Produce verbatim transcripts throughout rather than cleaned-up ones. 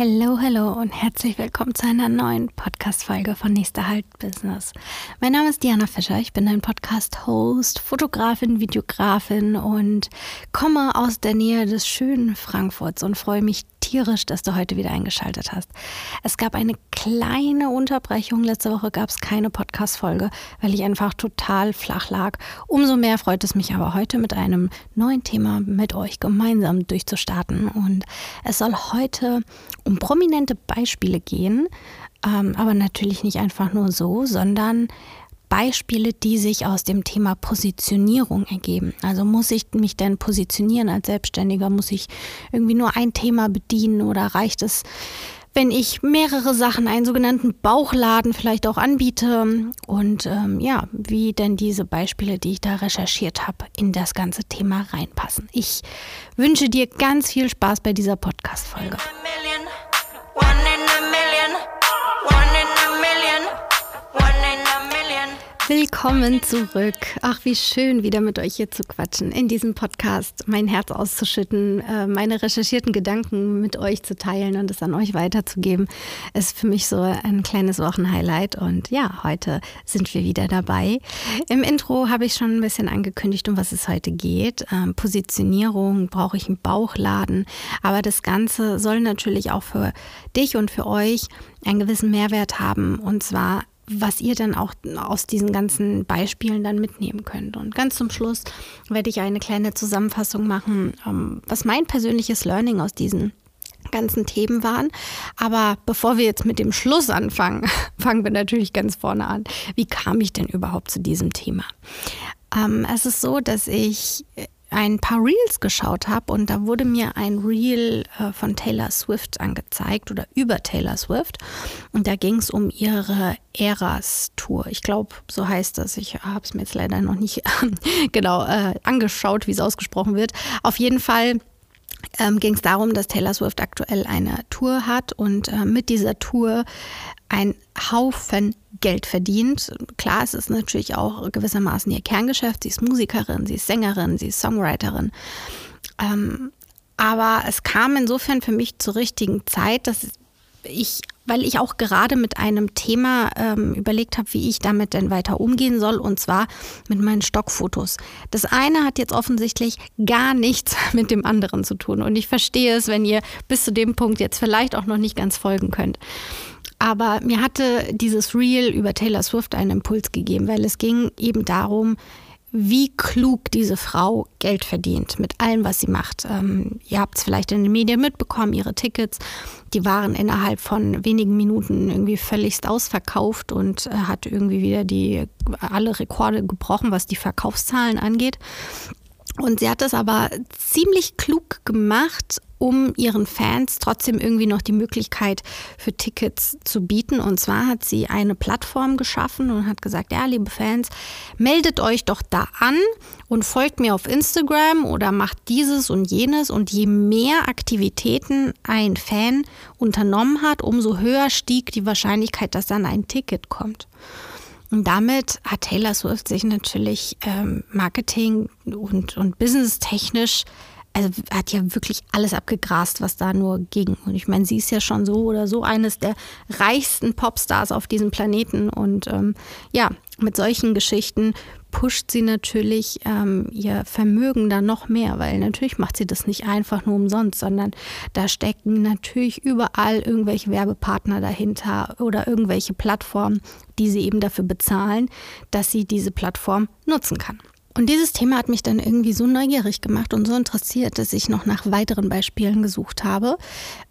Hallo, hallo und herzlich willkommen zu einer neuen Podcast-Folge von Nächster Halt Business. Mein Name ist Diana Fischer, ich bin ein Podcast-Host, Fotografin, Videografin und komme aus der Nähe des schönen Frankfurts und freue mich tierisch, dass du heute wieder eingeschaltet hast. Es gab eine kleine Unterbrechung, letzte Woche gab es keine Podcast-Folge, weil ich einfach total flach lag. Umso mehr freut es mich aber heute, mit einem neuen Thema mit euch gemeinsam durchzustarten, und es soll heute um prominente Beispiele gehen, ähm, aber natürlich nicht einfach nur so, sondern Beispiele, die sich aus dem Thema Positionierung ergeben. Also muss ich mich denn positionieren als Selbstständiger? Muss ich irgendwie nur ein Thema bedienen oder reicht es, wenn ich mehrere Sachen, einen sogenannten Bauchladen vielleicht auch anbiete? Und ähm, ja, wie denn diese Beispiele, die ich da recherchiert habe, in das ganze Thema reinpassen. Ich wünsche dir ganz viel Spaß bei dieser Podcast-Folge. Willkommen zurück. Ach, wie schön, wieder mit euch hier zu quatschen, in diesem Podcast mein Herz auszuschütten, meine recherchierten Gedanken mit euch zu teilen und es an euch weiterzugeben, ist für mich so ein kleines Wochenhighlight. Und ja, heute sind wir wieder dabei. Im Intro habe ich schon ein bisschen angekündigt, um was es heute geht. Positionierung, brauche ich einen Bauchladen, aber das Ganze soll natürlich auch für dich und für euch einen gewissen Mehrwert haben, und zwar was ihr dann auch aus diesen ganzen Beispielen dann mitnehmen könnt. Und ganz zum Schluss werde ich eine kleine Zusammenfassung machen, was mein persönliches Learning aus diesen ganzen Themen waren. Aber bevor wir jetzt mit dem Schluss anfangen, fangen wir natürlich ganz vorne an. Wie kam ich denn überhaupt zu diesem Thema? Es ist so, dass ich ein paar Reels geschaut habe und da wurde mir ein Reel äh, von Taylor Swift angezeigt oder über Taylor Swift, und da ging es um ihre Eras Tour. Ich glaube, so heißt das. Ich habe es mir jetzt leider noch nicht genau äh, angeschaut, wie es ausgesprochen wird. Auf jeden Fall ähm, ging es darum, dass Taylor Swift aktuell eine Tour hat und äh, mit dieser Tour ein Haufen Geld verdient. Klar, es ist natürlich auch gewissermaßen ihr Kerngeschäft. Sie ist Musikerin, sie ist Sängerin, sie ist Songwriterin. Ähm, aber es kam insofern für mich zur richtigen Zeit, dass ich, weil ich auch gerade mit einem Thema ähm, überlegt habe, wie ich damit denn weiter umgehen soll, und zwar mit meinen Stockfotos. Das eine hat jetzt offensichtlich gar nichts mit dem anderen zu tun, und ich verstehe es, wenn ihr bis zu dem Punkt jetzt vielleicht auch noch nicht ganz folgen könnt. Aber mir hatte dieses Reel über Taylor Swift einen Impuls gegeben, weil es ging eben darum, wie klug diese Frau Geld verdient mit allem, was sie macht. Ähm, ihr habt es vielleicht in den Medien mitbekommen, ihre Tickets, die waren innerhalb von wenigen Minuten irgendwie völligst ausverkauft, und äh, hat irgendwie wieder die, alle Rekorde gebrochen, was die Verkaufszahlen angeht. Und sie hat das aber ziemlich klug gemacht, um ihren Fans trotzdem irgendwie noch die Möglichkeit für Tickets zu bieten. Und zwar hat sie eine Plattform geschaffen und hat gesagt, ja, liebe Fans, meldet euch doch da an und folgt mir auf Instagram oder macht dieses und jenes. Und je mehr Aktivitäten ein Fan unternommen hat, umso höher stieg die Wahrscheinlichkeit, dass dann ein Ticket kommt. Und damit hat Taylor Swift sich natürlich ähm, marketing- und, und businesstechnisch, also hat ja wirklich alles abgegrast, was da nur ging. Und ich meine, sie ist ja schon so oder so eines der reichsten Popstars auf diesem Planeten. Und ähm, ja, mit solchen Geschichten pusht sie natürlich ähm, ihr Vermögen da noch mehr, weil natürlich macht sie das nicht einfach nur umsonst, sondern da stecken natürlich überall irgendwelche Werbepartner dahinter oder irgendwelche Plattformen, die sie eben dafür bezahlen, dass sie diese Plattform nutzen kann. Und dieses Thema hat mich dann irgendwie so neugierig gemacht und so interessiert, dass ich noch nach weiteren Beispielen gesucht habe,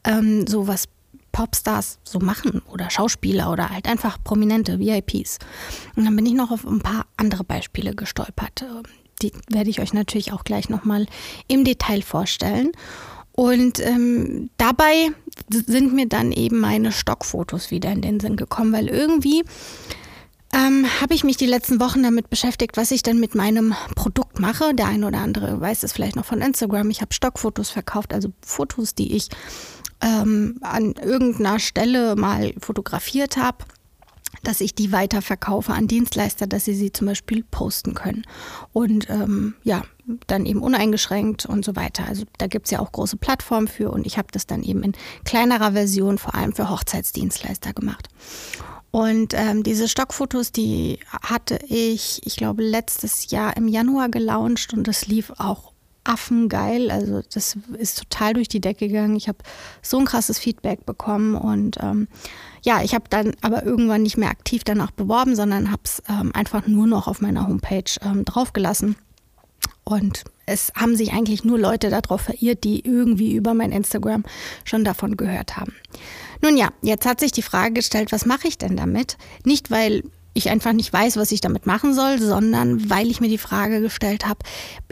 ähm, so was Popstars so machen oder Schauspieler oder halt einfach prominente V I Ps. Und dann bin ich noch auf ein paar andere Beispiele gestolpert. Die werde ich euch natürlich auch gleich nochmal im Detail vorstellen. Und ähm, dabei sind mir dann eben meine Stockfotos wieder in den Sinn gekommen, weil irgendwie Ähm, habe ich mich die letzten Wochen damit beschäftigt, was ich denn mit meinem Produkt mache. Der eine oder andere weiß es vielleicht noch von Instagram. Ich habe Stockfotos verkauft, also Fotos, die ich ähm, an irgendeiner Stelle mal fotografiert habe, dass ich die weiterverkaufe an Dienstleister, dass sie sie zum Beispiel posten können. Und ähm, ja, dann eben uneingeschränkt und so weiter. Also da gibt es ja auch große Plattformen für und ich habe das dann eben in kleinerer Version vor allem für Hochzeitsdienstleister gemacht. Und ähm, diese Stockfotos, die hatte ich, ich glaube, letztes Jahr im Januar gelauncht und das lief auch affengeil. Also das ist total durch die Decke gegangen. Ich habe so ein krasses Feedback bekommen und ähm, ja, ich habe dann aber irgendwann nicht mehr aktiv danach beworben, sondern habe es ähm, einfach nur noch auf meiner Homepage ähm, draufgelassen. Und es haben sich eigentlich nur Leute darauf verirrt, die irgendwie über mein Instagram schon davon gehört haben. Nun ja, jetzt hat sich die Frage gestellt, was mache ich denn damit? Nicht, weil ich einfach nicht weiß, was ich damit machen soll, sondern weil ich mir die Frage gestellt habe,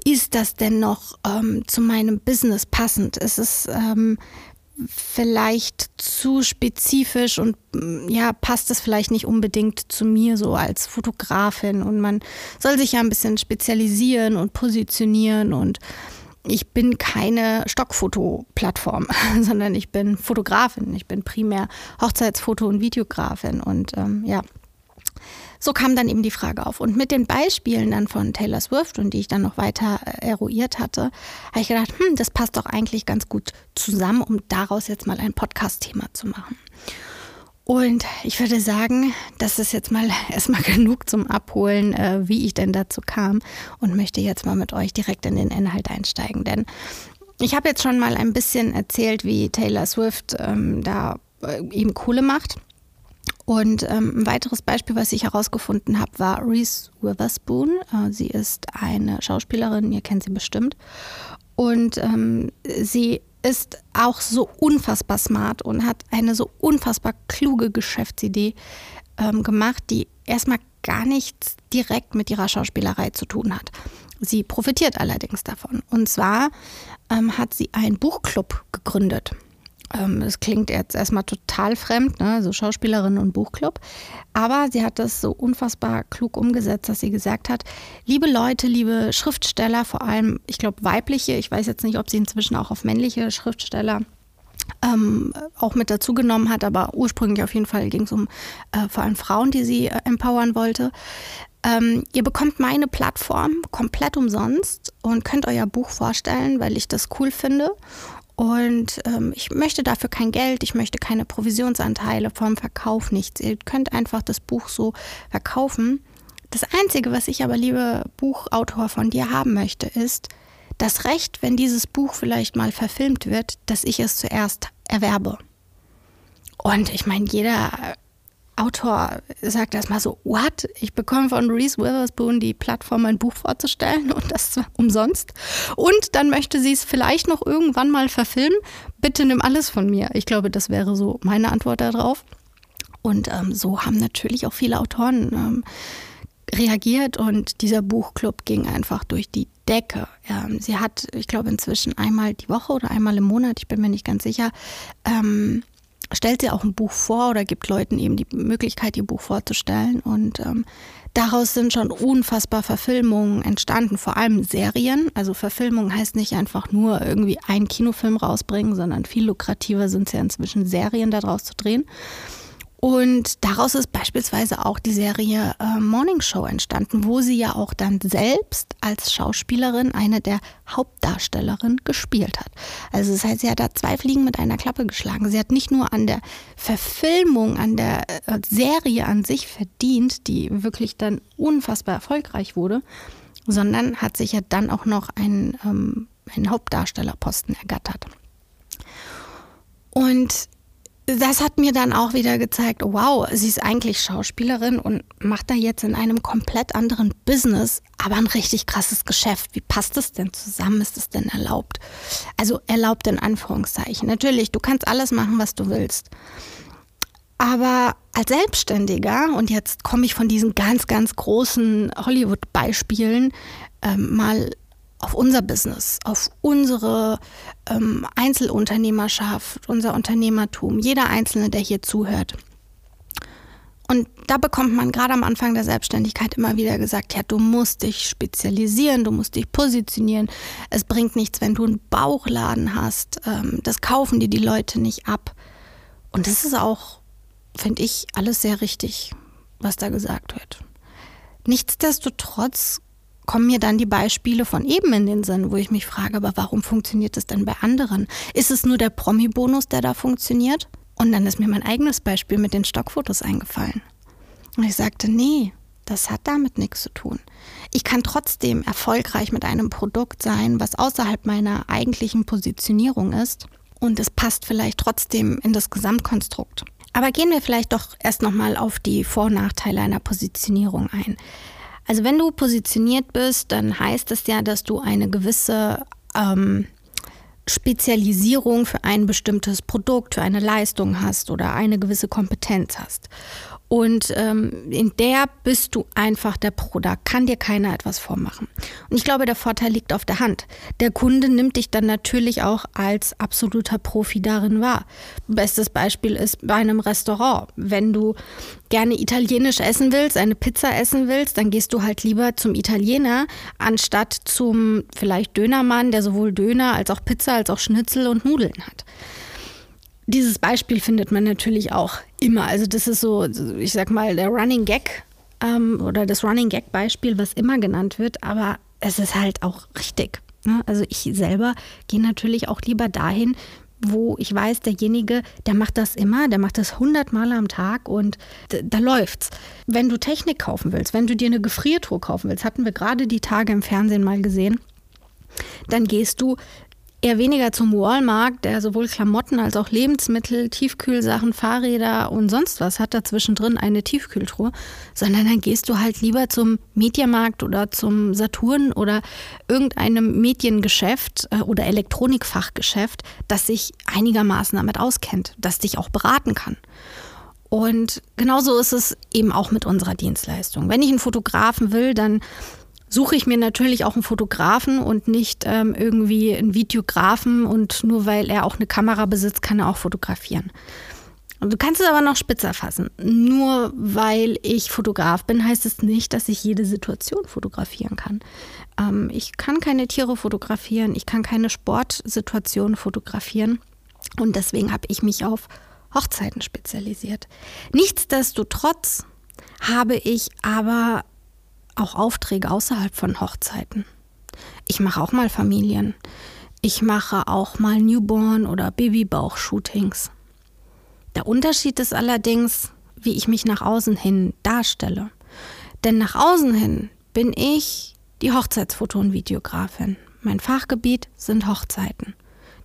ist das denn noch ähm, zu meinem Business passend? Ist es ähm, vielleicht zu spezifisch und ja, passt es vielleicht nicht unbedingt zu mir so als Fotografin und man soll sich ja ein bisschen spezialisieren und positionieren und ich bin keine Stockfoto-Plattform, sondern ich bin Fotografin. Ich bin primär Hochzeitsfoto- und Videografin und ähm, ja, so kam dann eben die Frage auf. Und mit den Beispielen dann von Taylor Swift und die ich dann noch weiter eruiert hatte, habe ich gedacht, hm, das passt doch eigentlich ganz gut zusammen, um daraus jetzt mal ein Podcast-Thema zu machen. Und ich würde sagen, das ist jetzt mal erstmal genug zum Abholen, äh, wie ich denn dazu kam und möchte jetzt mal mit euch direkt in den Inhalt einsteigen. Denn ich habe jetzt schon mal ein bisschen erzählt, wie Taylor Swift ähm, da äh, eben Kohle macht. Und ähm, ein weiteres Beispiel, was ich herausgefunden habe, war Reese Witherspoon. Äh, sie ist eine Schauspielerin, ihr kennt sie bestimmt. Und ähm, sie ist auch so unfassbar smart und hat eine so unfassbar kluge Geschäftsidee ähm, gemacht, die erstmal gar nichts direkt mit ihrer Schauspielerei zu tun hat. Sie profitiert allerdings davon. Und zwar ähm, hat sie einen Buchclub gegründet. Ähm, das klingt jetzt erstmal total fremd, ne? So Schauspielerin und Buchclub. Aber sie hat das so unfassbar klug umgesetzt, dass sie gesagt hat, liebe Leute, liebe Schriftsteller, vor allem, ich glaube, weibliche, ich weiß jetzt nicht, ob sie inzwischen auch auf männliche Schriftsteller ähm, auch mit dazu genommen hat, aber ursprünglich auf jeden Fall ging es um äh, vor allem Frauen, die sie äh, empowern wollte. Ähm, ihr bekommt meine Plattform komplett umsonst und könnt euer Buch vorstellen, weil ich das cool finde. Und ähm, ich möchte dafür kein Geld, ich möchte keine Provisionsanteile vom Verkauf, nichts. Ihr könnt einfach das Buch so verkaufen. Das Einzige, was ich aber, liebe Buchautor, von dir haben möchte, ist das Recht, wenn dieses Buch vielleicht mal verfilmt wird, dass ich es zuerst erwerbe. Und ich meine, jeder Autor sagt erstmal so, what? Ich bekomme von Reese Witherspoon die Plattform, ein Buch vorzustellen und das umsonst. Und dann möchte sie es vielleicht noch irgendwann mal verfilmen. Bitte nimm alles von mir. Ich glaube, das wäre so meine Antwort darauf. Und ähm, so haben natürlich auch viele Autoren ähm, reagiert und dieser Buchclub ging einfach durch die Decke. Ähm, sie hat, ich glaube, inzwischen einmal die Woche oder einmal im Monat, ich bin mir nicht ganz sicher, ähm, stellt sie auch ein Buch vor oder gibt Leuten eben die Möglichkeit, ihr Buch vorzustellen. Und ähm, daraus sind schon unfassbar Verfilmungen entstanden, vor allem Serien. Also Verfilmung heißt nicht einfach nur irgendwie einen Kinofilm rausbringen, sondern viel lukrativer sind es ja inzwischen, Serien daraus zu drehen. Und daraus ist beispielsweise auch die Serie äh, Morning Show entstanden, wo sie ja auch dann selbst als Schauspielerin eine der Hauptdarstellerinnen gespielt hat. Also das heißt, sie hat da zwei Fliegen mit einer Klappe geschlagen. Sie hat nicht nur an der Verfilmung, an der äh, Serie an sich verdient, die wirklich dann unfassbar erfolgreich wurde, sondern hat sich ja dann auch noch einen, ähm, einen Hauptdarstellerposten ergattert. Und das hat mir dann auch wieder gezeigt, wow, sie ist eigentlich Schauspielerin und macht da jetzt in einem komplett anderen Business, aber ein richtig krasses Geschäft. Wie passt das denn zusammen? Ist das denn erlaubt? Also erlaubt in Anführungszeichen. Natürlich, du kannst alles machen, was du willst. Aber als Selbstständiger, und jetzt komme ich von diesen ganz, ganz großen Hollywood-Beispielen ähm, mal auf unser Business, auf unsere ähm, Einzelunternehmerschaft, unser Unternehmertum, jeder Einzelne, der hier zuhört. Und da bekommt man gerade am Anfang der Selbstständigkeit immer wieder gesagt, ja, du musst dich spezialisieren, du musst dich positionieren. Es bringt nichts, wenn du einen Bauchladen hast. Ähm, das kaufen dir die Leute nicht ab. Und das ist auch, finde ich, alles sehr richtig, was da gesagt wird. Nichtsdestotrotz kommen mir dann die Beispiele von eben in den Sinn, wo ich mich frage, aber warum funktioniert das denn bei anderen? Ist es nur der Promi-Bonus, der da funktioniert? Und dann ist mir mein eigenes Beispiel mit den Stockfotos eingefallen. Und ich sagte, nee, das hat damit nichts zu tun. Ich kann trotzdem erfolgreich mit einem Produkt sein, was außerhalb meiner eigentlichen Positionierung ist. Und es passt vielleicht trotzdem in das Gesamtkonstrukt. Aber gehen wir vielleicht doch erst nochmal auf die Vor- und Nachteile einer Positionierung ein. Also wenn du positioniert bist, dann heißt es ja, dass du eine gewisse ähm, Spezialisierung für ein bestimmtes Produkt, für eine Leistung hast oder eine gewisse Kompetenz hast. Und ähm, in der bist du einfach der Pro, da kann dir keiner etwas vormachen. Und ich glaube, der Vorteil liegt auf der Hand. Der Kunde nimmt dich dann natürlich auch als absoluter Profi darin wahr. Bestes Beispiel ist bei einem Restaurant. Wenn du gerne italienisch essen willst, eine Pizza essen willst, dann gehst du halt lieber zum Italiener, anstatt zum vielleicht Dönermann, der sowohl Döner als auch Pizza, als auch Schnitzel und Nudeln hat. Dieses Beispiel findet man natürlich auch immer. Also das ist so, ich sag mal, der Running Gag ähm, oder das Running Gag Beispiel, was immer genannt wird, aber es ist halt auch richtig. Ne? Also ich selber gehe natürlich auch lieber dahin, wo ich weiß, derjenige, der macht das immer, der macht das hundertmal am Tag und d- da läuft's. Wenn du Technik kaufen willst, wenn du dir eine Gefriertruhe kaufen willst, hatten wir gerade die Tage im Fernsehen mal gesehen, dann gehst du eher weniger zum Walmart, der sowohl Klamotten als auch Lebensmittel, Tiefkühlsachen, Fahrräder und sonst was hat, dazwischen drin eine Tiefkühltruhe, sondern dann gehst du halt lieber zum Mediamarkt oder zum Saturn oder irgendeinem Mediengeschäft oder Elektronikfachgeschäft, das sich einigermaßen damit auskennt, das dich auch beraten kann. Und genauso ist es eben auch mit unserer Dienstleistung. Wenn ich einen Fotografen will, dann suche ich mir natürlich auch einen Fotografen und nicht ähm, irgendwie einen Videografen, und nur weil er auch eine Kamera besitzt, kann er auch fotografieren. Und du kannst es aber noch spitzer fassen. Nur weil ich Fotograf bin, heißt es nicht, dass ich jede Situation fotografieren kann. Ähm, ich kann keine Tiere fotografieren, ich kann keine Sportsituationen fotografieren, und deswegen habe ich mich auf Hochzeiten spezialisiert. Nichtsdestotrotz habe ich aber auch Aufträge außerhalb von Hochzeiten. Ich mache auch mal Familien. Ich mache auch mal Newborn- oder Babybauch-Shootings. Der Unterschied ist allerdings, wie ich mich nach außen hin darstelle. Denn nach außen hin bin ich die Hochzeitsfoto- und Videografin. Mein Fachgebiet sind Hochzeiten.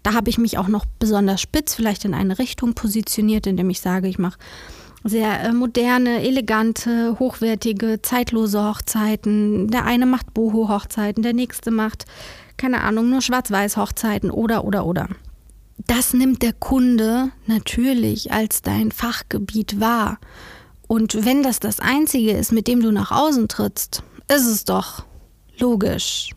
Da habe ich mich auch noch besonders spitz vielleicht in eine Richtung positioniert, indem ich sage, ich mache sehr moderne, elegante, hochwertige, zeitlose Hochzeiten. Der eine macht Boho-Hochzeiten, der nächste macht, keine Ahnung, nur Schwarz-Weiß-Hochzeiten oder, oder, oder. Das nimmt der Kunde natürlich als dein Fachgebiet wahr. Und wenn das das Einzige ist, mit dem du nach außen trittst, ist es doch logisch,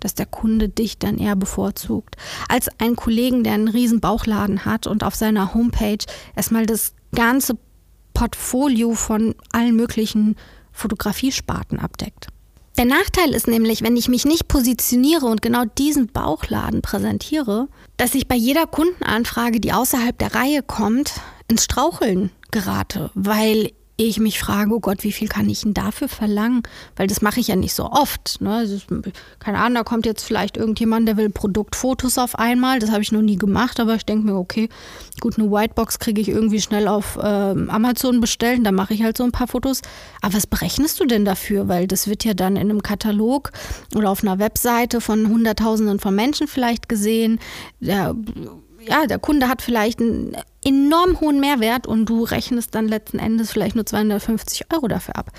dass der Kunde dich dann eher bevorzugt, als einen Kollegen, der einen riesen Bauchladen hat und auf seiner Homepage erstmal das ganze Portfolio von allen möglichen Fotografiesparten abdeckt. Der Nachteil ist nämlich, wenn ich mich nicht positioniere und genau diesen Bauchladen präsentiere, dass ich bei jeder Kundenanfrage, die außerhalb der Reihe kommt, ins Straucheln gerate, weil ich mich frage, oh Gott, wie viel kann ich denn dafür verlangen? Weil das mache ich ja nicht so oft. Ne? Das ist, keine Ahnung, da kommt jetzt vielleicht irgendjemand, der will Produktfotos auf einmal. Das habe ich noch nie gemacht, aber ich denke mir, okay, gut, eine Whitebox kriege ich irgendwie schnell auf ähm, Amazon bestellen, da mache ich halt so ein paar Fotos. Aber was berechnest du denn dafür? Weil das wird ja dann in einem Katalog oder auf einer Webseite von Hunderttausenden von Menschen vielleicht gesehen. Ja, ja, der Kunde hat vielleicht einen enorm hohen Mehrwert und du rechnest dann letzten Endes vielleicht nur zweihundertfünfzig Euro dafür ab.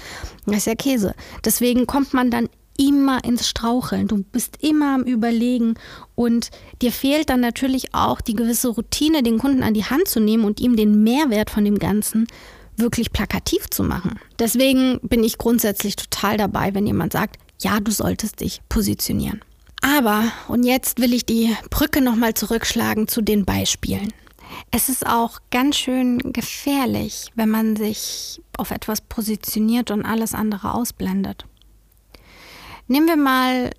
Das ist ja Käse. Deswegen kommt man dann immer ins Straucheln. Du bist immer am Überlegen und dir fehlt dann natürlich auch die gewisse Routine, den Kunden an die Hand zu nehmen und ihm den Mehrwert von dem Ganzen wirklich plakativ zu machen. Deswegen bin ich grundsätzlich total dabei, wenn jemand sagt, ja, du solltest dich positionieren. Aber, und jetzt will ich die Brücke nochmal zurückschlagen zu den Beispielen. Es ist auch ganz schön gefährlich, wenn man sich auf etwas positioniert und alles andere ausblendet. Nehmen wir mal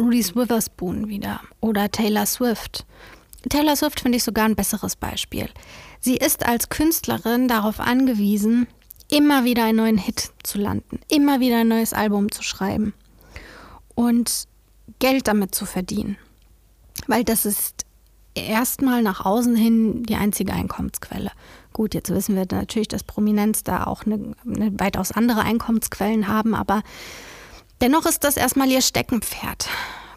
Reese Witherspoon wieder oder Taylor Swift. Taylor Swift finde ich sogar ein besseres Beispiel. Sie ist als Künstlerin darauf angewiesen, immer wieder einen neuen Hit zu landen, immer wieder ein neues Album zu schreiben. und Geld damit zu verdienen. Weil das ist erstmal nach außen hin die einzige Einkommensquelle. Gut, jetzt wissen wir natürlich, dass Prominenz da auch eine, eine weitaus andere Einkommensquellen haben, aber dennoch ist das erstmal ihr Steckenpferd.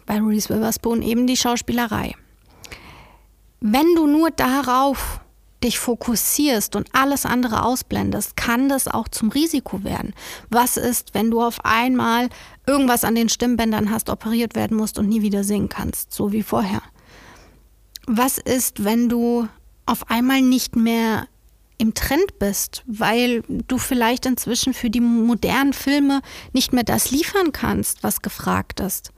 Bei Reese Witherspoon eben die Schauspielerei. Wenn du nur darauf dich fokussierst und alles andere ausblendest, kann das auch zum Risiko werden. Was ist, wenn du auf einmal irgendwas an den Stimmbändern hast, operiert werden musst und nie wieder singen kannst, so wie vorher? Was ist, wenn du auf einmal nicht mehr im Trend bist, weil du vielleicht inzwischen für die modernen Filme nicht mehr das liefern kannst, was gefragt ist?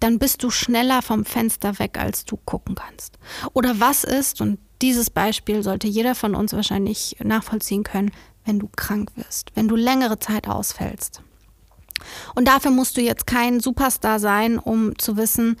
Dann bist du schneller vom Fenster weg, als du gucken kannst. Oder was ist, und dieses Beispiel sollte jeder von uns wahrscheinlich nachvollziehen können, wenn du krank wirst, wenn du längere Zeit ausfällst. Und dafür musst du jetzt kein Superstar sein, um zu wissen,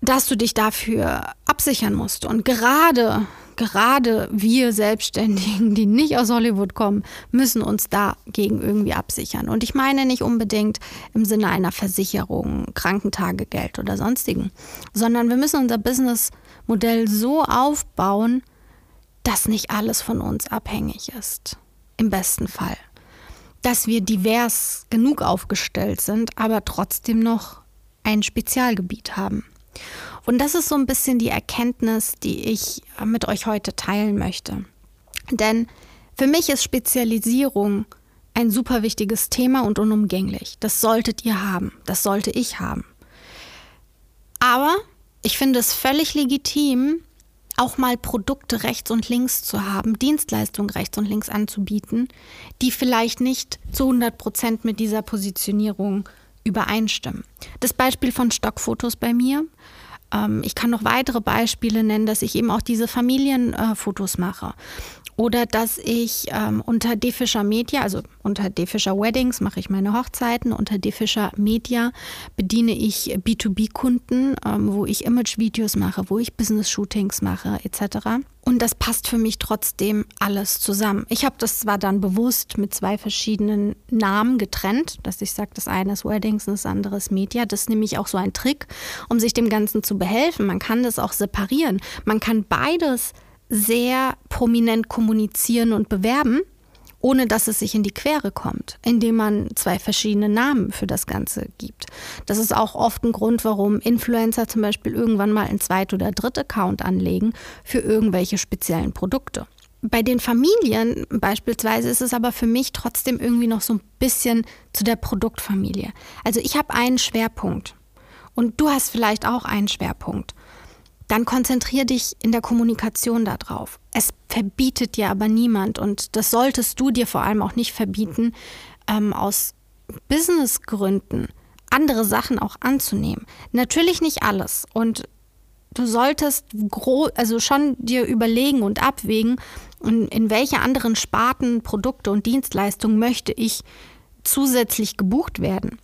dass du dich dafür absichern musst. Und gerade, gerade wir Selbstständigen, die nicht aus Hollywood kommen, müssen uns dagegen irgendwie absichern. Und ich meine nicht unbedingt im Sinne einer Versicherung, Krankentagegeld oder sonstigen, sondern wir müssen unser Businessmodell so aufbauen, dass nicht alles von uns abhängig ist. Im besten Fall. Dass wir divers genug aufgestellt sind, aber trotzdem noch ein Spezialgebiet haben. Und das ist so ein bisschen die Erkenntnis, die ich mit euch heute teilen möchte. Denn für mich ist Spezialisierung ein super wichtiges Thema und unumgänglich. Das solltet ihr haben, das sollte ich haben. Aber ich finde es völlig legitim, auch mal Produkte rechts und links zu haben, Dienstleistungen rechts und links anzubieten, die vielleicht nicht zu hundert Prozent mit dieser Positionierung übereinstimmen. Das Beispiel von Stockfotos bei mir. Ich kann noch weitere Beispiele nennen, dass ich eben auch diese Familienfotos mache. Oder dass ich unter D. Fischer Media, also unter D. Fischer Weddings mache ich meine Hochzeiten, unter D. Fischer Media bediene ich B zwei B Kunden, wo ich Image-Videos mache, wo ich Business-Shootings mache et cetera. Und das passt für mich trotzdem alles zusammen. Ich habe das zwar dann bewusst mit zwei verschiedenen Namen getrennt, dass ich sage, das eine ist Weddings und das andere ist Media. Das ist nämlich auch so ein Trick, um sich dem Ganzen zu behelfen. Man kann das auch separieren. Man kann beides sehr prominent kommunizieren und bewerben, ohne dass es sich in die Quere kommt, indem man zwei verschiedene Namen für das Ganze gibt. Das ist auch oft ein Grund, warum Influencer zum Beispiel irgendwann mal einen zweiten oder dritten Account anlegen für irgendwelche speziellen Produkte. Bei den Familien beispielsweise ist es aber für mich trotzdem irgendwie noch so ein bisschen zu der Produktfamilie. Also ich habe einen Schwerpunkt und du hast vielleicht auch einen Schwerpunkt. Dann konzentriere dich in der Kommunikation darauf. Es verbietet dir aber niemand und das solltest du dir vor allem auch nicht verbieten, ähm, aus Businessgründen andere Sachen auch anzunehmen. Natürlich nicht alles und du solltest gro- also schon dir überlegen und abwägen, in, in welche anderen Sparten, Produkte und Dienstleistungen möchte ich zusätzlich gebucht werden.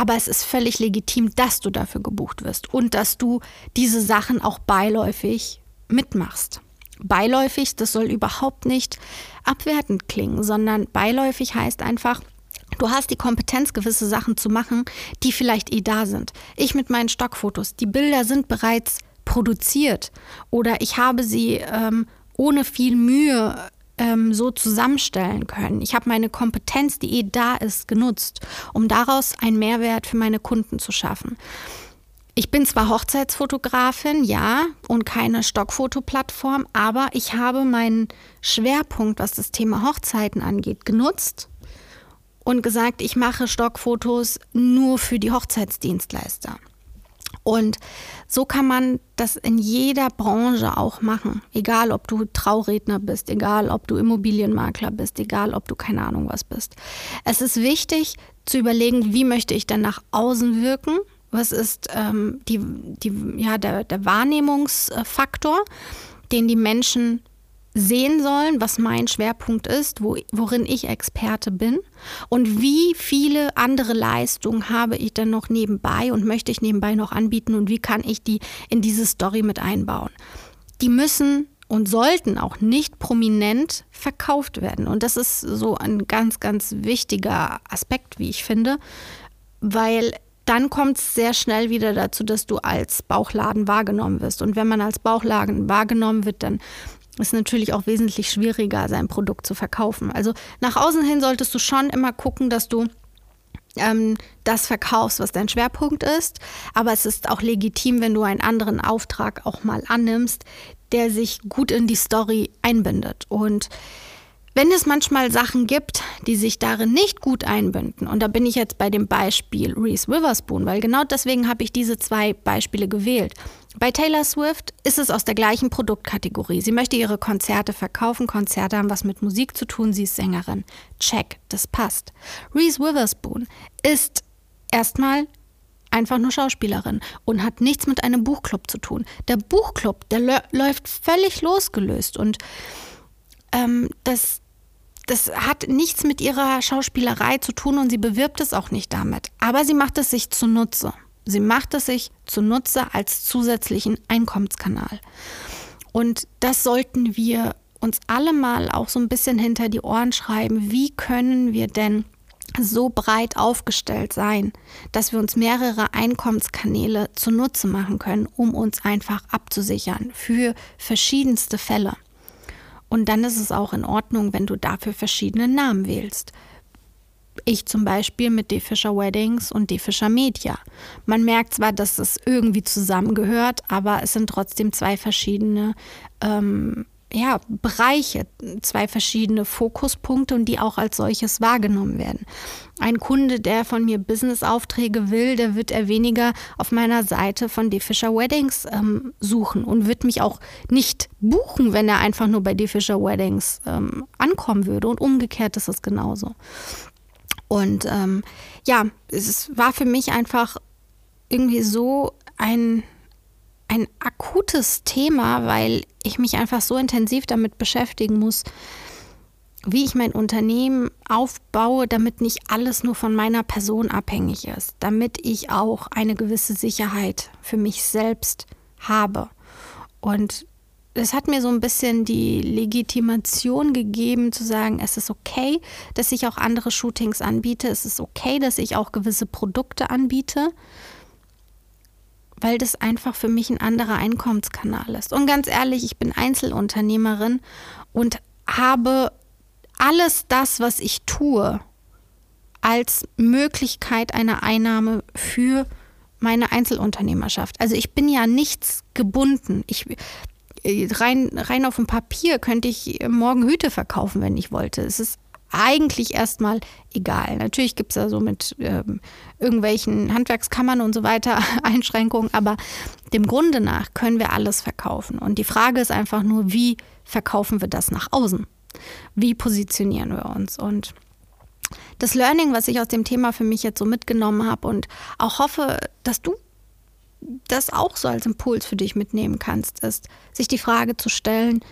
Aber es ist völlig legitim, dass du dafür gebucht wirst und dass du diese Sachen auch beiläufig mitmachst. Beiläufig, das soll überhaupt nicht abwertend klingen, sondern beiläufig heißt einfach, du hast die Kompetenz, gewisse Sachen zu machen, die vielleicht eh da sind. Ich mit meinen Stockfotos, die Bilder sind bereits produziert oder ich habe sie ähm, ohne viel Mühe so zusammenstellen können. Ich habe meine Kompetenz, die eh da ist, genutzt, um daraus einen Mehrwert für meine Kunden zu schaffen. Ich bin zwar Hochzeitsfotografin, ja, und keine Stockfotoplattform, aber ich habe meinen Schwerpunkt, was das Thema Hochzeiten angeht, genutzt und gesagt, ich mache Stockfotos nur für die Hochzeitsdienstleister. Und so kann man das in jeder Branche auch machen. Egal, ob du Trauredner bist, egal, ob du Immobilienmakler bist, egal, ob du keine Ahnung was bist. Es ist wichtig zu überlegen, wie möchte ich denn nach außen wirken? Was ist ähm, die, die, ja, der, der Wahrnehmungsfaktor, den die Menschen sehen sollen, was mein Schwerpunkt ist, wo, worin ich Experte bin und wie viele andere Leistungen habe ich denn noch nebenbei und möchte ich nebenbei noch anbieten und wie kann ich die in diese Story mit einbauen. Die müssen und sollten auch nicht prominent verkauft werden und das ist so ein ganz, ganz wichtiger Aspekt, wie ich finde, weil dann kommt es sehr schnell wieder dazu, dass du als Bauchladen wahrgenommen wirst. Und wenn man als Bauchladen wahrgenommen wird, dann ist natürlich auch wesentlich schwieriger, sein Produkt zu verkaufen. Also nach außen hin solltest du schon immer gucken, dass du ähm, das verkaufst, was dein Schwerpunkt ist. Aber es ist auch legitim, wenn du einen anderen Auftrag auch mal annimmst, der sich gut in die Story einbindet. Und wenn es manchmal Sachen gibt, die sich darin nicht gut einbinden, und da bin ich jetzt bei dem Beispiel Reese Witherspoon, weil genau deswegen habe ich diese zwei Beispiele gewählt. Bei Taylor Swift ist es aus der gleichen Produktkategorie. Sie möchte ihre Konzerte verkaufen. Konzerte haben was mit Musik zu tun. Sie ist Sängerin. Check, das passt. Reese Witherspoon ist erstmal einfach nur Schauspielerin und hat nichts mit einem Buchclub zu tun. Der Buchclub, der lö- läuft völlig losgelöst und ähm, das, das hat nichts mit ihrer Schauspielerei zu tun und sie bewirbt es auch nicht damit. Aber sie macht es sich zunutze. Sie macht es sich zunutze als zusätzlichen Einkommenskanal. Und das sollten wir uns alle mal auch so ein bisschen hinter die Ohren schreiben. Wie können wir denn so breit aufgestellt sein, dass wir uns mehrere Einkommenskanäle zunutze machen können, um uns einfach abzusichern für verschiedenste Fälle? Und dann ist es auch in Ordnung, wenn du dafür verschiedene Namen wählst. Ich zum Beispiel mit D. Fischer Weddings und D. Fischer Media. Man merkt zwar, dass es irgendwie zusammengehört, aber es sind trotzdem zwei verschiedene ähm, ja, Bereiche, zwei verschiedene Fokuspunkte und die auch als solches wahrgenommen werden. Ein Kunde, der von mir Businessaufträge will, der wird eher weniger auf meiner Seite von D. Fischer Weddings ähm, suchen und wird mich auch nicht buchen, wenn er einfach nur bei D. Fischer Weddings ähm, ankommen würde, und umgekehrt ist es genauso. Und ähm, ja, es war für mich einfach irgendwie so ein, ein akutes Thema, weil ich mich einfach so intensiv damit beschäftigen muss, wie ich mein Unternehmen aufbaue, damit nicht alles nur von meiner Person abhängig ist, damit ich auch eine gewisse Sicherheit für mich selbst habe. Und es hat mir so ein bisschen die Legitimation gegeben, zu sagen, es ist okay, dass ich auch andere Shootings anbiete. Es ist okay, dass ich auch gewisse Produkte anbiete, weil das einfach für mich ein anderer Einkommenskanal ist. Und ganz ehrlich, ich bin Einzelunternehmerin und habe alles das, was ich tue, als Möglichkeit einer Einnahme für meine Einzelunternehmerschaft. Also ich bin ja nichts gebunden. Ich Rein, rein auf dem Papier könnte ich morgen Hüte verkaufen, wenn ich wollte. Es ist eigentlich erstmal egal. Natürlich gibt es da so mit ähm, irgendwelchen Handwerkskammern und so weiter Einschränkungen, aber dem Grunde nach können wir alles verkaufen. Und die Frage ist einfach nur, wie verkaufen wir das nach außen? Wie positionieren wir uns? Und das Learning, was ich aus dem Thema für mich jetzt so mitgenommen habe und auch hoffe, dass du das auch so als Impuls für dich mitnehmen kannst, ist, sich die Frage zu stellen,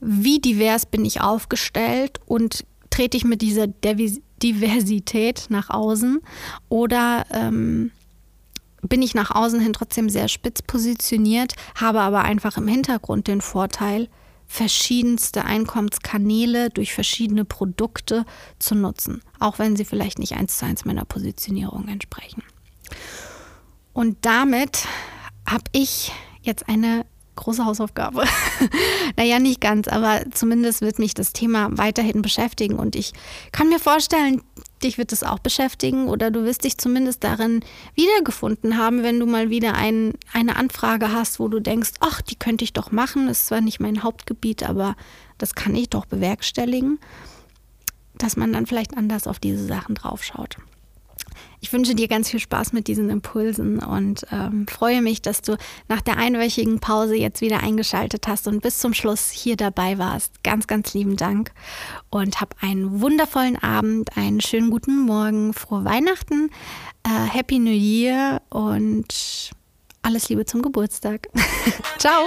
wie divers bin ich aufgestellt und trete ich mit dieser Diversität nach außen oder ähm, bin ich nach außen hin trotzdem sehr spitz positioniert, habe aber einfach im Hintergrund den Vorteil, verschiedenste Einkommenskanäle durch verschiedene Produkte zu nutzen, auch wenn sie vielleicht nicht eins zu eins meiner Positionierung entsprechen. Und damit habe ich jetzt eine große Hausaufgabe. Naja, nicht ganz, aber zumindest wird mich das Thema weiterhin beschäftigen. Und ich kann mir vorstellen, dich wird es auch beschäftigen oder du wirst dich zumindest darin wiedergefunden haben, wenn du mal wieder ein, eine Anfrage hast, wo du denkst, ach, die könnte ich doch machen. Das ist zwar nicht mein Hauptgebiet, aber das kann ich doch bewerkstelligen, dass man dann vielleicht anders auf diese Sachen draufschaut. Ich wünsche dir ganz viel Spaß mit diesen Impulsen und ähm, freue mich, dass du nach der einwöchigen Pause jetzt wieder eingeschaltet hast und bis zum Schluss hier dabei warst. Ganz, ganz lieben Dank und hab einen wundervollen Abend, einen schönen guten Morgen, frohe Weihnachten, äh, Happy New Year und alles Liebe zum Geburtstag. Ciao!